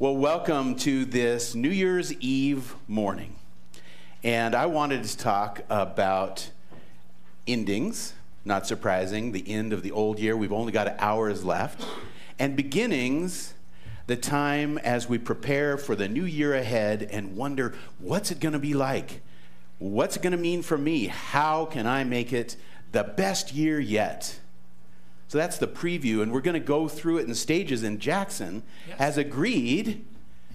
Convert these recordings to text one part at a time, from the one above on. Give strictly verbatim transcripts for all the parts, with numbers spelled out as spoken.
Well, welcome to this New Year's Eve morning. And I wanted to talk about endings. Not surprising, the end of the old year. We've only got hours left. And beginnings, the time as we prepare for the new year ahead and wonder, what's it going to be like? What's it going to mean for me? How can I make it the best year yet? So that's the preview, and we're going to go through it in stages, and Jackson yes. has agreed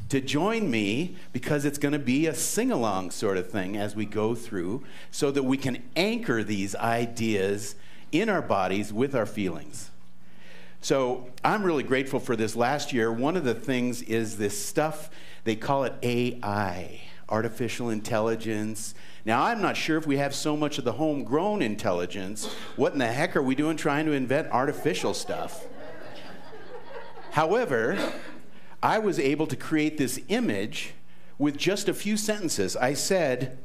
to join me because it's going to be a sing-along sort of thing as we go through so that we can anchor these ideas in our bodies with our feelings. So I'm really grateful for this last year. One of the things is this stuff, they call it A I, artificial intelligence. Now, I'm not sure if we have so much of the homegrown intelligence. What in the heck are we doing trying to invent artificial stuff? However, I was able to create this image with just a few sentences. I said,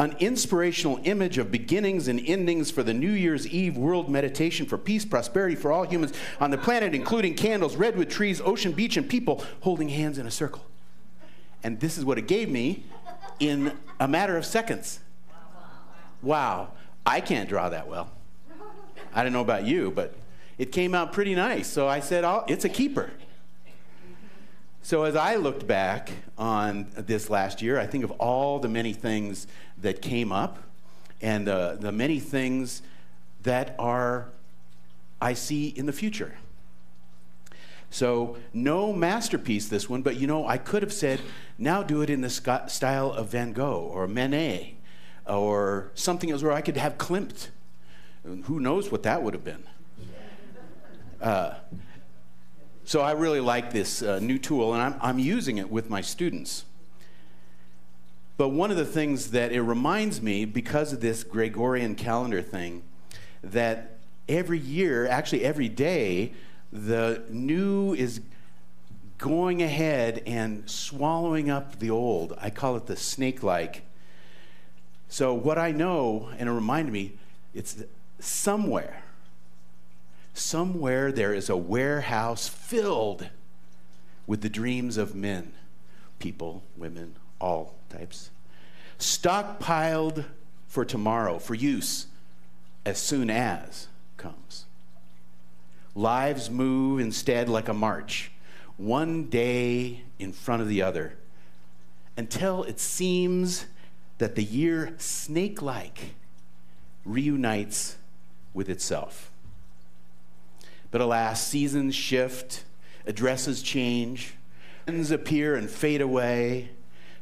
an inspirational image of beginnings and endings for the New Year's Eve world meditation for peace, prosperity for all humans on the planet, including candles, redwood trees, ocean, beach, and people holding hands in a circle. And this is what it gave me in a matter of seconds. Wow, I can't draw that well. I don't know about you, but it came out pretty nice. So I said, oh, it's a keeper. So as I looked back on this last year, I think of all the many things that came up and the, the many things that are I see in the future. So no masterpiece this one, but you know, I could have said, now do it in the sc- style of Van Gogh or Manet or something else where I could have Klimt. And who knows what that would have been. Uh, So I really like this uh, new tool, and I'm, I'm using it with my students. But one of the things that it reminds me, because of this Gregorian calendar thing, that every year, actually every day, the new is going ahead and swallowing up the old. I call it the snake-like. So what I know, and it reminded me, it's somewhere. Somewhere there is a warehouse filled with the dreams of men, people, women, all types, stockpiled for tomorrow, for use as soon as comes. Lives move instead like a march, one day in front of the other, until it seems that the year snake-like reunites with itself. But alas, seasons shift, addresses change, friends appear and fade away,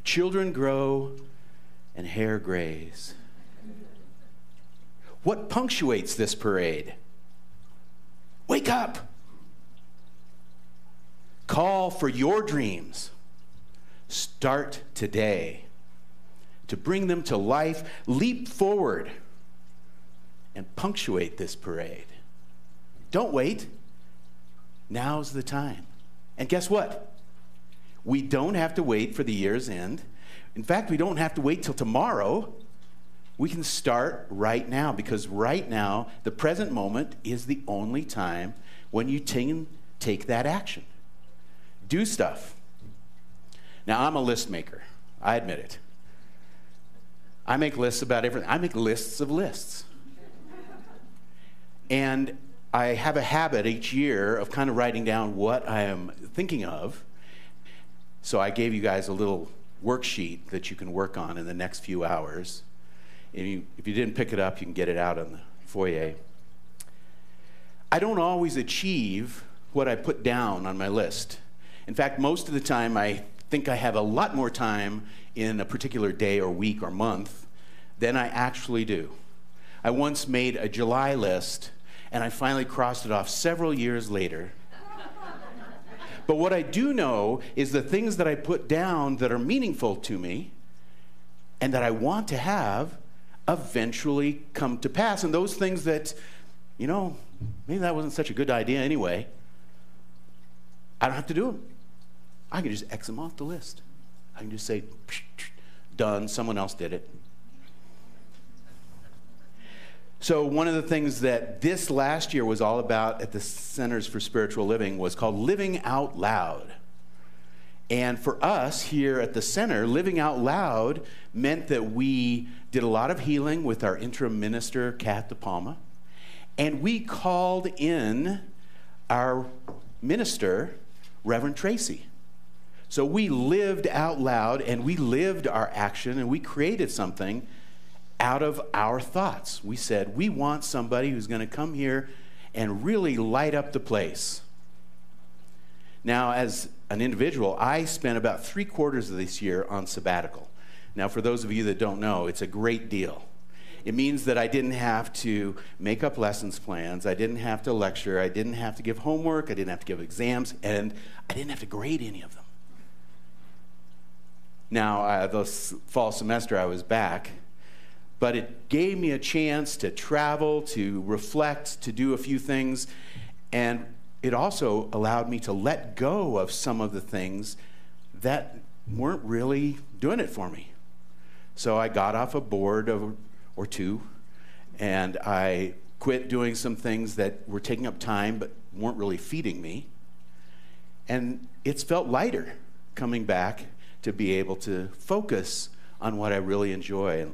children grow, and hair grays. What punctuates this parade? Wake up! Call for your dreams. Start today to bring them to life. Leap forward and punctuate this parade. Don't wait. Now's the time. And guess what? We don't have to wait for the year's end. In fact, we don't have to wait till tomorrow. We can start right now, because right now, the present moment is the only time when you t- take that action. Do stuff. Now, I'm a list maker. I admit it. I make lists about everything. I make lists of lists. And I have a habit each year of kind of writing down what I am thinking of. So I gave you guys a little worksheet that you can work on in the next few hours. And you, if you didn't pick it up, you can get it out on the foyer. I don't always achieve what I put down on my list. In fact, most of the time, I think I have a lot more time in a particular day or week or month than I actually do. I once made a July list, and I finally crossed it off several years later. But what I do know is the things that I put down that are meaningful to me and that I want to have eventually come to pass. And those things that, you know, maybe that wasn't such a good idea anyway, I don't have to do them. I can just X them off the list. I can just say, psh, psh, done, someone else did it. So one of the things that this last year was all about at the Centers for Spiritual Living was called Living Out Loud. And for us here at the center, living out loud meant that we did a lot of healing with our interim minister, Kat De Palma, and we called in our minister, Reverend Tracy. So we lived out loud, and we lived our action, and we created something out of our thoughts. We said, we want somebody who's going to come here and really light up the place. Now, as an individual, I spent about three quarters of this year on sabbatical. Now, for those of you that don't know, it's a great deal. It means that I didn't have to make up lessons plans, I didn't have to lecture, I didn't have to give homework, I didn't have to give exams, and I didn't have to grade any of them. Now, uh, this fall semester I was back, but it gave me a chance to travel, to reflect, to do a few things, and it also allowed me to let go of some of the things that weren't really doing it for me. So I got off a board of or two, and I quit doing some things that were taking up time but weren't really feeding me. And it's felt lighter coming back to be able to focus on what I really enjoy.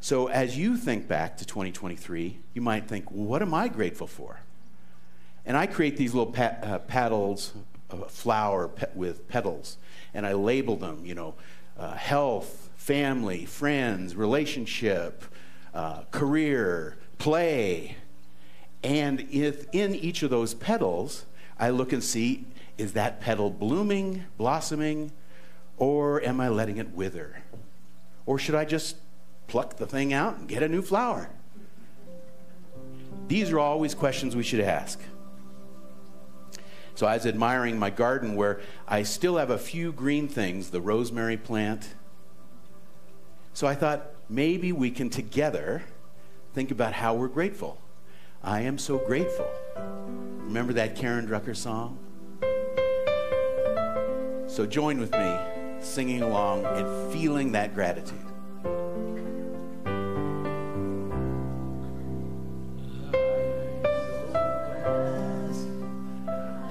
So as you think back to twenty twenty-three, you might think, well, what am I grateful for? And I create these little pat, uh, paddles of flower pe with petals, and I label them, you know, uh, health, family, friends, relationship, uh, career, play. And if in each of those petals, I look and see, is that petal blooming, blossoming, or am I letting it wither? Or should I just pluck the thing out and get a new flower? These are always questions we should ask. So I was admiring my garden where I still have a few green things, the rosemary plant. So I thought, maybe we can together think about how we're grateful. I am so grateful. Remember that Karen Drucker song? So join with me, singing along and feeling that gratitude.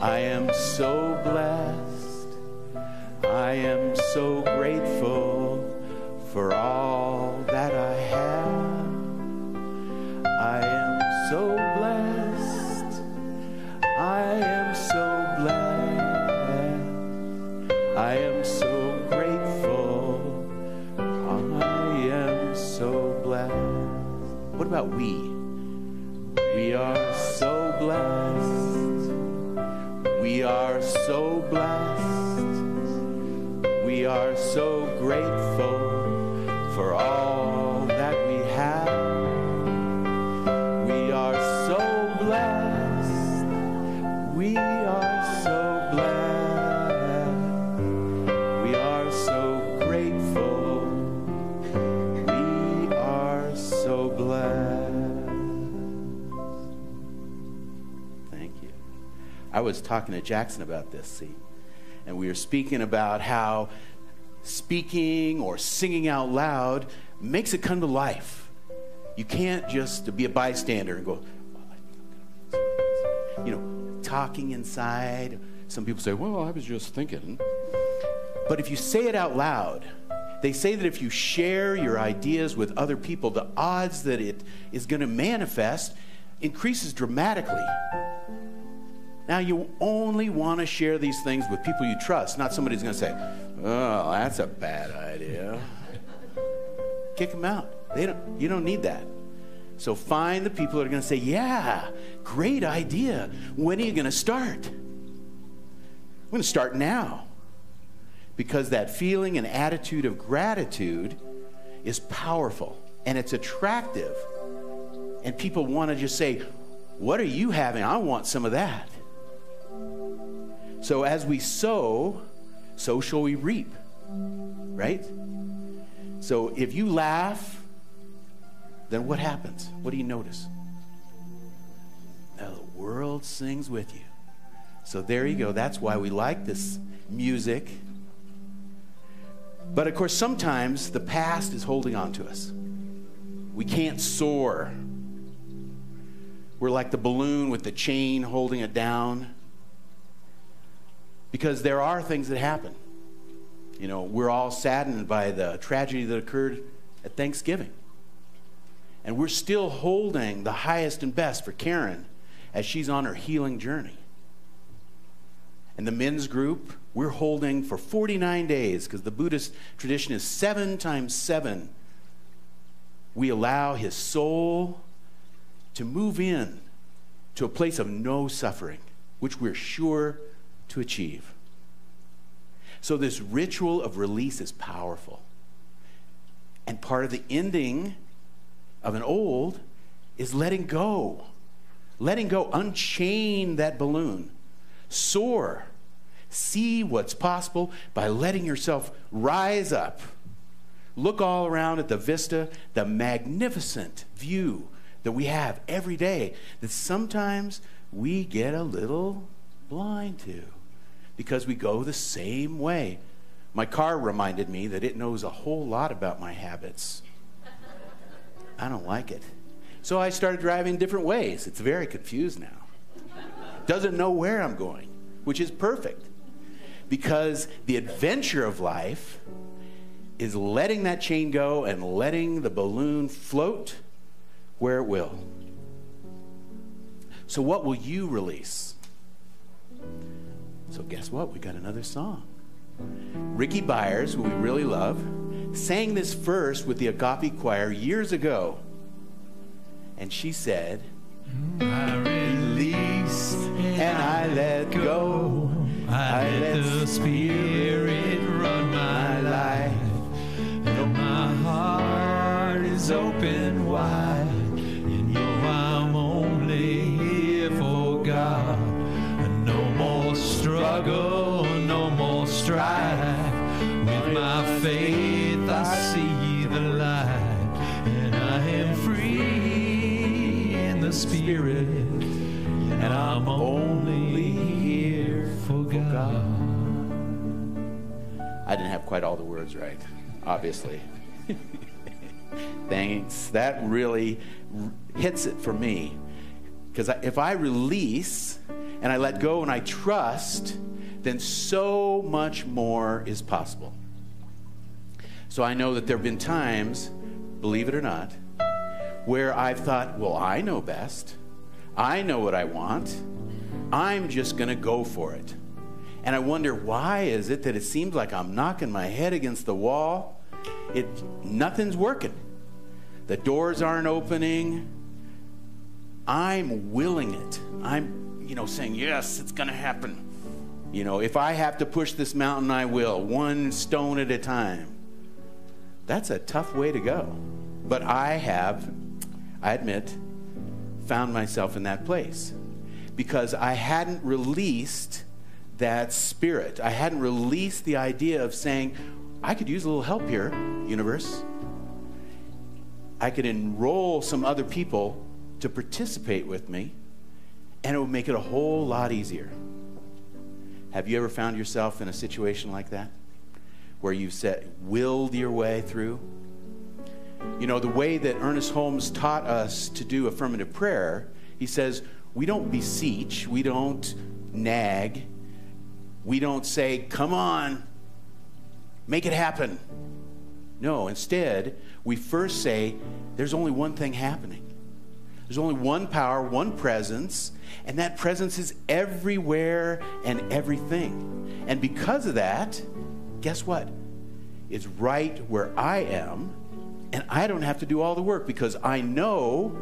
I am so blessed. I am so grateful for all that I have. I am so blessed. I am so glad. I am so grateful. I am so blessed. What about we? We are so blessed. We are so blessed. We are so grateful for all that we have. We are so blessed. We are so blessed. We are so grateful. We are so blessed. Thank you. I was talking to Jackson about this, see, and we were speaking about how speaking or singing out loud makes it come to life. You can't just be a bystander and go, you know, talking inside. Some people say, well, I was just thinking. But if you say it out loud, they say that if you share your ideas with other people, the odds that it is going to manifest increases dramatically. Now, you only want to share these things with people you trust, not somebody who's going to say, oh, that's a bad idea. Kick them out. They don't, you don't need that. So find the people that are going to say, yeah, great idea. When are you going to start? I'm going to start now. Because that feeling and attitude of gratitude is powerful, and it's attractive. And people want to just say, what are you having? I want some of that. So as we sow, so shall we reap, right? So if you laugh, then what happens? What do you notice? Now the world sings with you. So there you go. That's why we like this music. But of course, sometimes the past is holding on to us. We can't soar. We're like the balloon with the chain holding it down. because there are things that happen. You know, we're all saddened by the tragedy that occurred at Thanksgiving. And we're still holding the highest and best for Karen as she's on her healing journey. And the men's group, we're holding for forty-nine days, because the Buddhist tradition is seven times seven. We allow his soul to move in to a place of no suffering, which we're sure to achieve. So this ritual of release is powerful. And part of the ending of an old is letting go. Letting go, unchain that balloon. Soar. See what's possible by letting yourself rise up. Look all around at the vista, the magnificent view that we have every day that sometimes we get a little blind to because we go the same way. My car reminded me that it knows a whole lot about my habits. I don't like it. So I started driving different ways. It's very confused now. Doesn't know where I'm going, which is perfect, because the adventure of life is letting that chain go and letting the balloon float where it will. So what will you release? So guess what? We got another song. Ricky Byers, who we really love, sang this first with the Agape Choir years ago. And she said, I release and, and I let go. I, I let the Spirit run my life. And my heart is open wide. And you know I'm only here for God. And no more struggle, no more strife. With my faith I see the light. And I am free in the Spirit. And I'm only here for God. I didn't have quite all the words right, obviously. Thanks. That really hits it for me. Because if I release and I let go and I trust, then so much more is possible. So I know that there have been times, believe it or not, where I've thought, well, I know best. I know what I want. I'm just going to go for it. And I wonder, why is it that it seems like I'm knocking my head against the wall? It, nothing's working. The doors aren't opening. I'm willing it. I'm, you know, saying, yes, it's going to happen. You know, if I have to push this mountain, I will, one stone at a time. That's a tough way to go. But I have, I admit, found myself in that place because I hadn't released that spirit. I hadn't released the idea of saying, I could use a little help here, universe. I could enroll some other people to participate with me, and it would make it a whole lot easier. Have you ever found yourself in a situation like that, where you've said, willed your way through? You know, the way that Ernest Holmes taught us to do affirmative prayer, he says, we don't beseech, we don't nag, we don't say, come on, make it happen. No, instead, we first say, there's only one thing happening. There's only one power, one presence, and that presence is everywhere and everything. And because of that, guess what? It's right where I am, and I don't have to do all the work because I know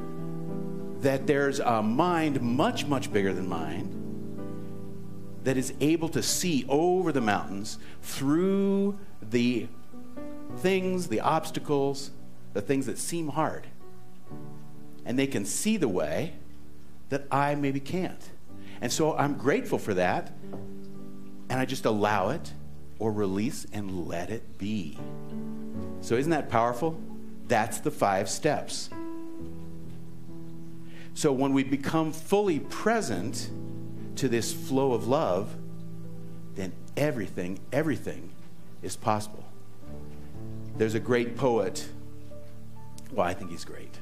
that there's a mind much, much bigger than mine that is able to see over the mountains through the things, the obstacles, the things that seem hard. And they can see the way that I maybe can't. And so I'm grateful for that, and I just allow it or release and let it be. So isn't that powerful? That's the five steps. So when we become fully present to this flow of love, then everything, everything is possible. There's a great poet. Well, I think he's great.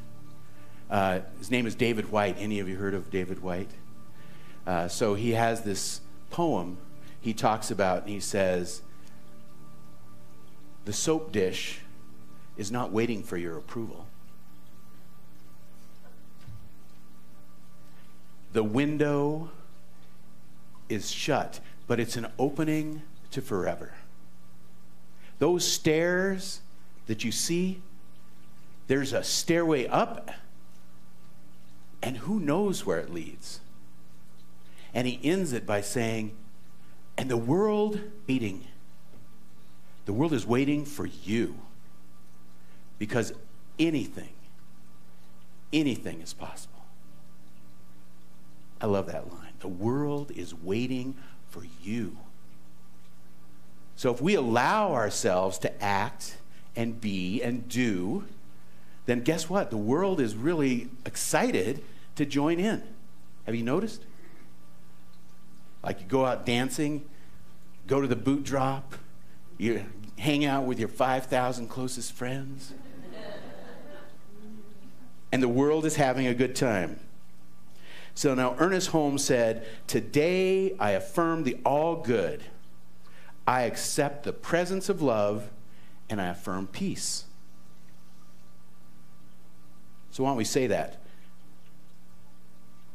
Uh, his name is David White. Any of you heard of David White? Uh, so he has this poem he talks about, and he says, the soap dish is not waiting for your approval. The window is shut, but it's an opening to forever. Those stairs that you see, there's a stairway up, and who knows where it leads. And he ends it by saying, and the world waiting. The world is waiting for you, because anything, anything is possible. I love that line. The world is waiting for you. So if we allow ourselves to act and be and do, then guess what? The world is really excited to join in. Have you noticed? Like, you go out dancing, go to the boot drop, you hang out with your five thousand closest friends, and the world is having a good time. So now Ernest Holmes said, today I affirm the all good. I accept the presence of love, and I affirm peace. So why don't we say that?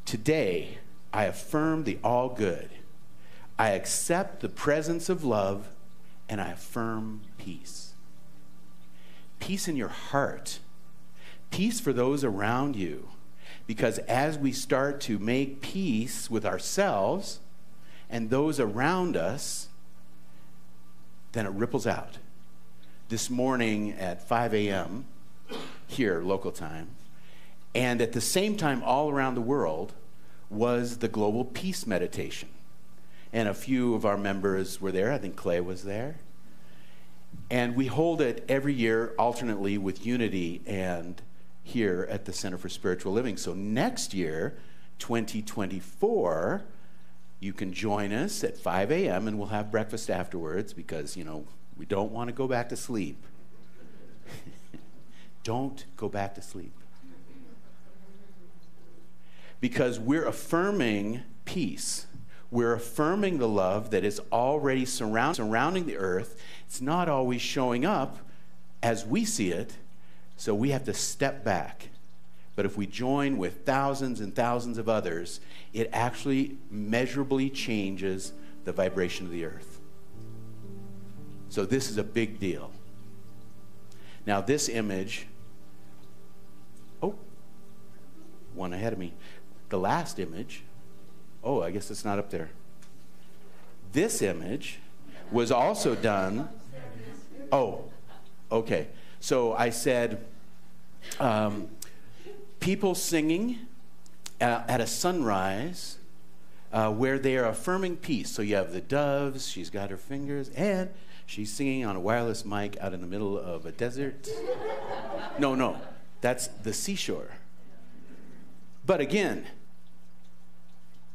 Today I affirm the all good. I accept the presence of love, and I affirm peace. Peace in your heart. Peace for those around you. Because as we start to make peace with ourselves and those around us, then it ripples out. This morning at five A M here, local time, and at the same time all around the world, was the Global Peace Meditation. And a few of our members were there. I think Clay was there. And we hold it every year alternately with Unity and here at the Center for Spiritual Living. So next year, twenty twenty-four, you can join us at five A M and we'll have breakfast afterwards, because, you know, we don't want to go back to sleep. Don't go back to sleep. Because we're affirming peace. We're affirming the love that is already surround surrounding the earth. It's not always showing up as we see it, so we have to step back. But if we join with thousands and thousands of others, it actually measurably changes the vibration of the earth. So this is a big deal. Now this image, oh, one ahead of me. The last image, oh, I guess it's not up there. This image was also done, oh, okay. So I said, um, people singing at, at a sunrise uh, where they are affirming peace. So you have the doves, she's got her fingers, and she's singing on a wireless mic out in the middle of a desert. No, no, that's the seashore. But again,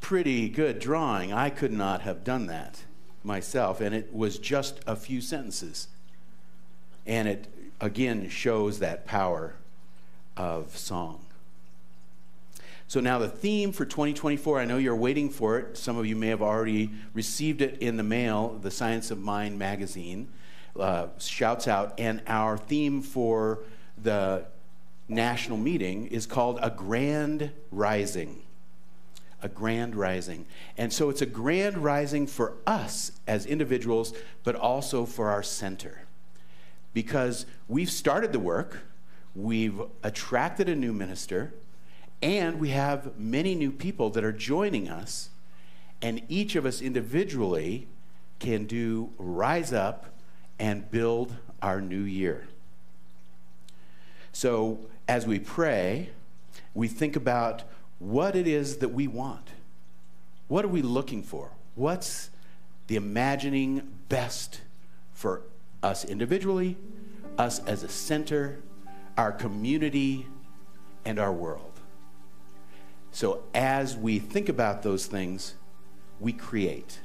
pretty good drawing. I could not have done that myself, and it was just a few sentences. And it, again, shows that power of song. So now the theme for twenty twenty-four, I know you're waiting for it. Some of you may have already received it in the mail. The Science of Mind magazine uh, shouts out, and our theme for the national meeting is called A Grand Rising. A grand rising. And so it's a grand rising for us as individuals, but also for our center. Because we've started the work, we've attracted a new minister, and we have many new people that are joining us, and each of us individually can do rise up and build our new year. So as we pray, we think about what it is that we want. What are we looking for? What's the imagining best for us individually, us as a center, our community, and our world. So as we think about those things, we create.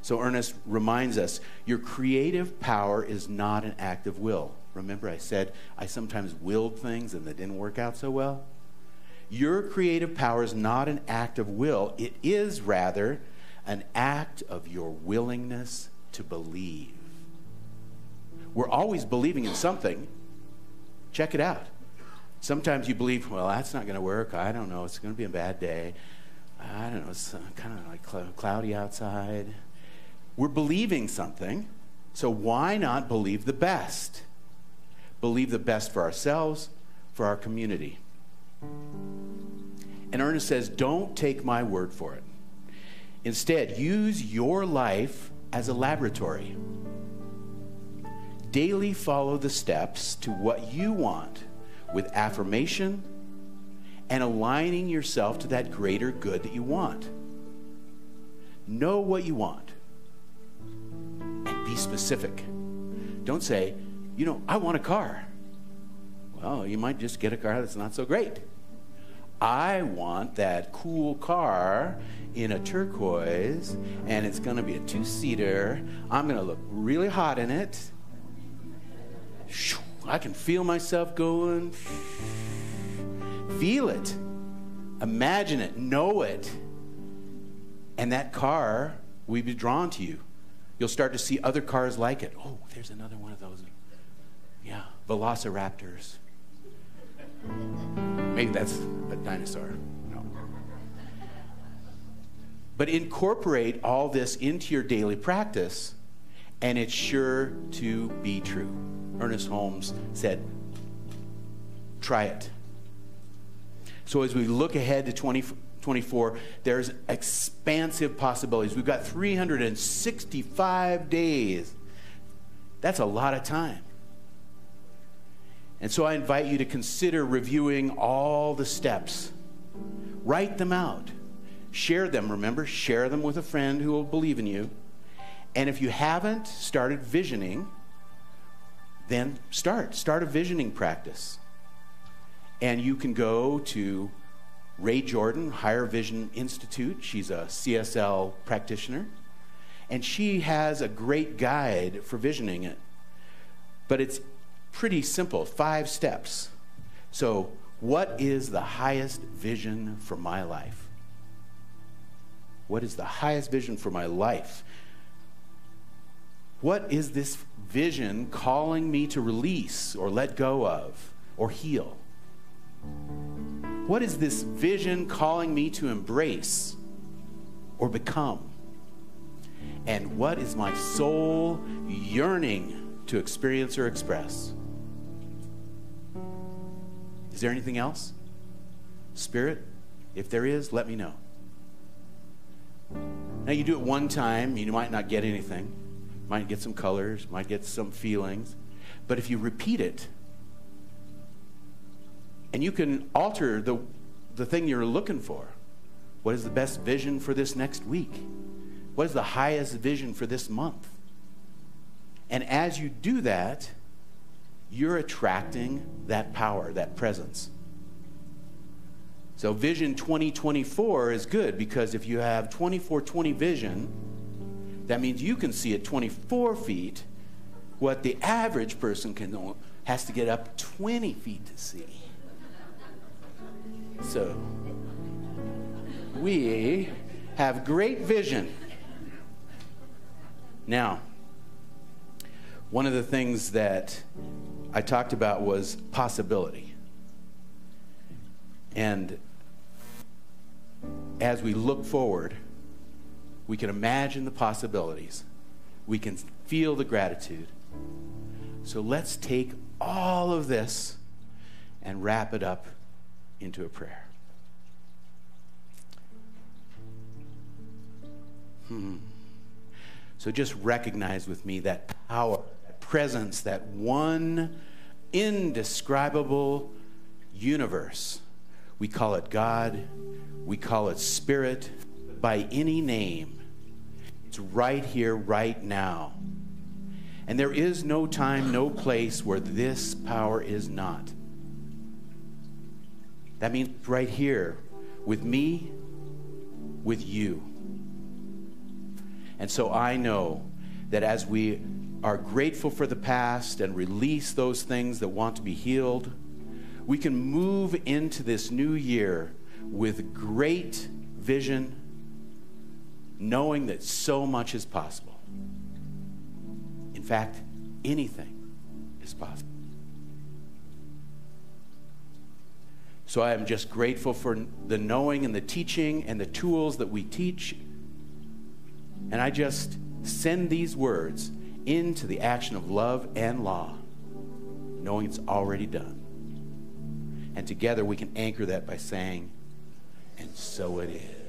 So Ernest reminds us, your creative power is not an act of will. Remember I said I sometimes willed things and they didn't work out so well? Your creative power is not an act of will. It is rather an act of your willingness to believe. We're always believing in something. Check it out. Sometimes you believe, well, that's not going to work. I don't know. It's going to be a bad day. I don't know. It's kind of like cl- cloudy outside. We're believing something, so why not believe the best? Believe the best for ourselves, for our community. And Ernest says, don't take my word for it. Instead, use your life as a laboratory. Daily follow the steps to what you want with affirmation and aligning yourself to that greater good that you want. Know what you want and be specific. Don't say, you know, I want a car. Well, you might just get a car that's not so great. I want that cool car in a turquoise, and it's going to be a two-seater. I'm going to look really hot in it. I can feel myself going. Feel it. Imagine it. Know it. And that car will be drawn to you. You'll start to see other cars like it. Oh, there's another one of those. Yeah, velociraptors. Maybe that's a dinosaur. No. But incorporate all this into your daily practice, and it's sure to be true. Ernest Holmes said, try it. So as we look ahead to twenty twenty-four, there's expansive possibilities. We've got three hundred sixty-five days. That's a lot of time. And so I invite you to consider reviewing all the steps. Write them out. Share them, remember, share them with a friend who will believe in you. And if you haven't started visioning, then start. Start a visioning practice. And you can go to Ray Jordan, Higher Vision Institute. She's a C S L practitioner. And she has a great guide for visioning it. But it's pretty simple, five steps. So, what is the highest vision for my life? What is the highest vision for my life? What is this vision calling me to release or let go of or heal? What is this vision calling me to embrace or become? And what is my soul yearning to experience or express? Is there anything else? Spirit, if there is, let me know. Now, you do it one time, you might not get anything. Might get some colors, might get some feelings. But if you repeat it, and you can alter the, the thing you're looking for. What is the best vision for this next week? What is the highest vision for this month? And as you do that, you're attracting that power, that presence. So Vision twenty twenty-four is good because if you have twenty-four twenty vision, that means you can see at twenty-four feet what the average person can has to get up twenty feet to see. So we have great vision. Now, one of the things that I talked about was possibility. And as we look forward, we can imagine the possibilities. We can feel the gratitude. So let's take all of this and wrap it up into a prayer. Hmm. So just recognize with me that power, that presence, that one indescribable universe. We call it God. We call it Spirit by any name. It's right here, right now. And there is no time, no place where this power is not. That means right here, with me, with you. And so I know that as we are grateful for the past and release those things that want to be healed, we can move into this new year with great vision, knowing that so much is possible. In fact, anything is possible. So I am just grateful for the knowing and the teaching and the tools that we teach. And I just send these words into the action of love and law, knowing it's already done. And together we can anchor that by saying, and so it is.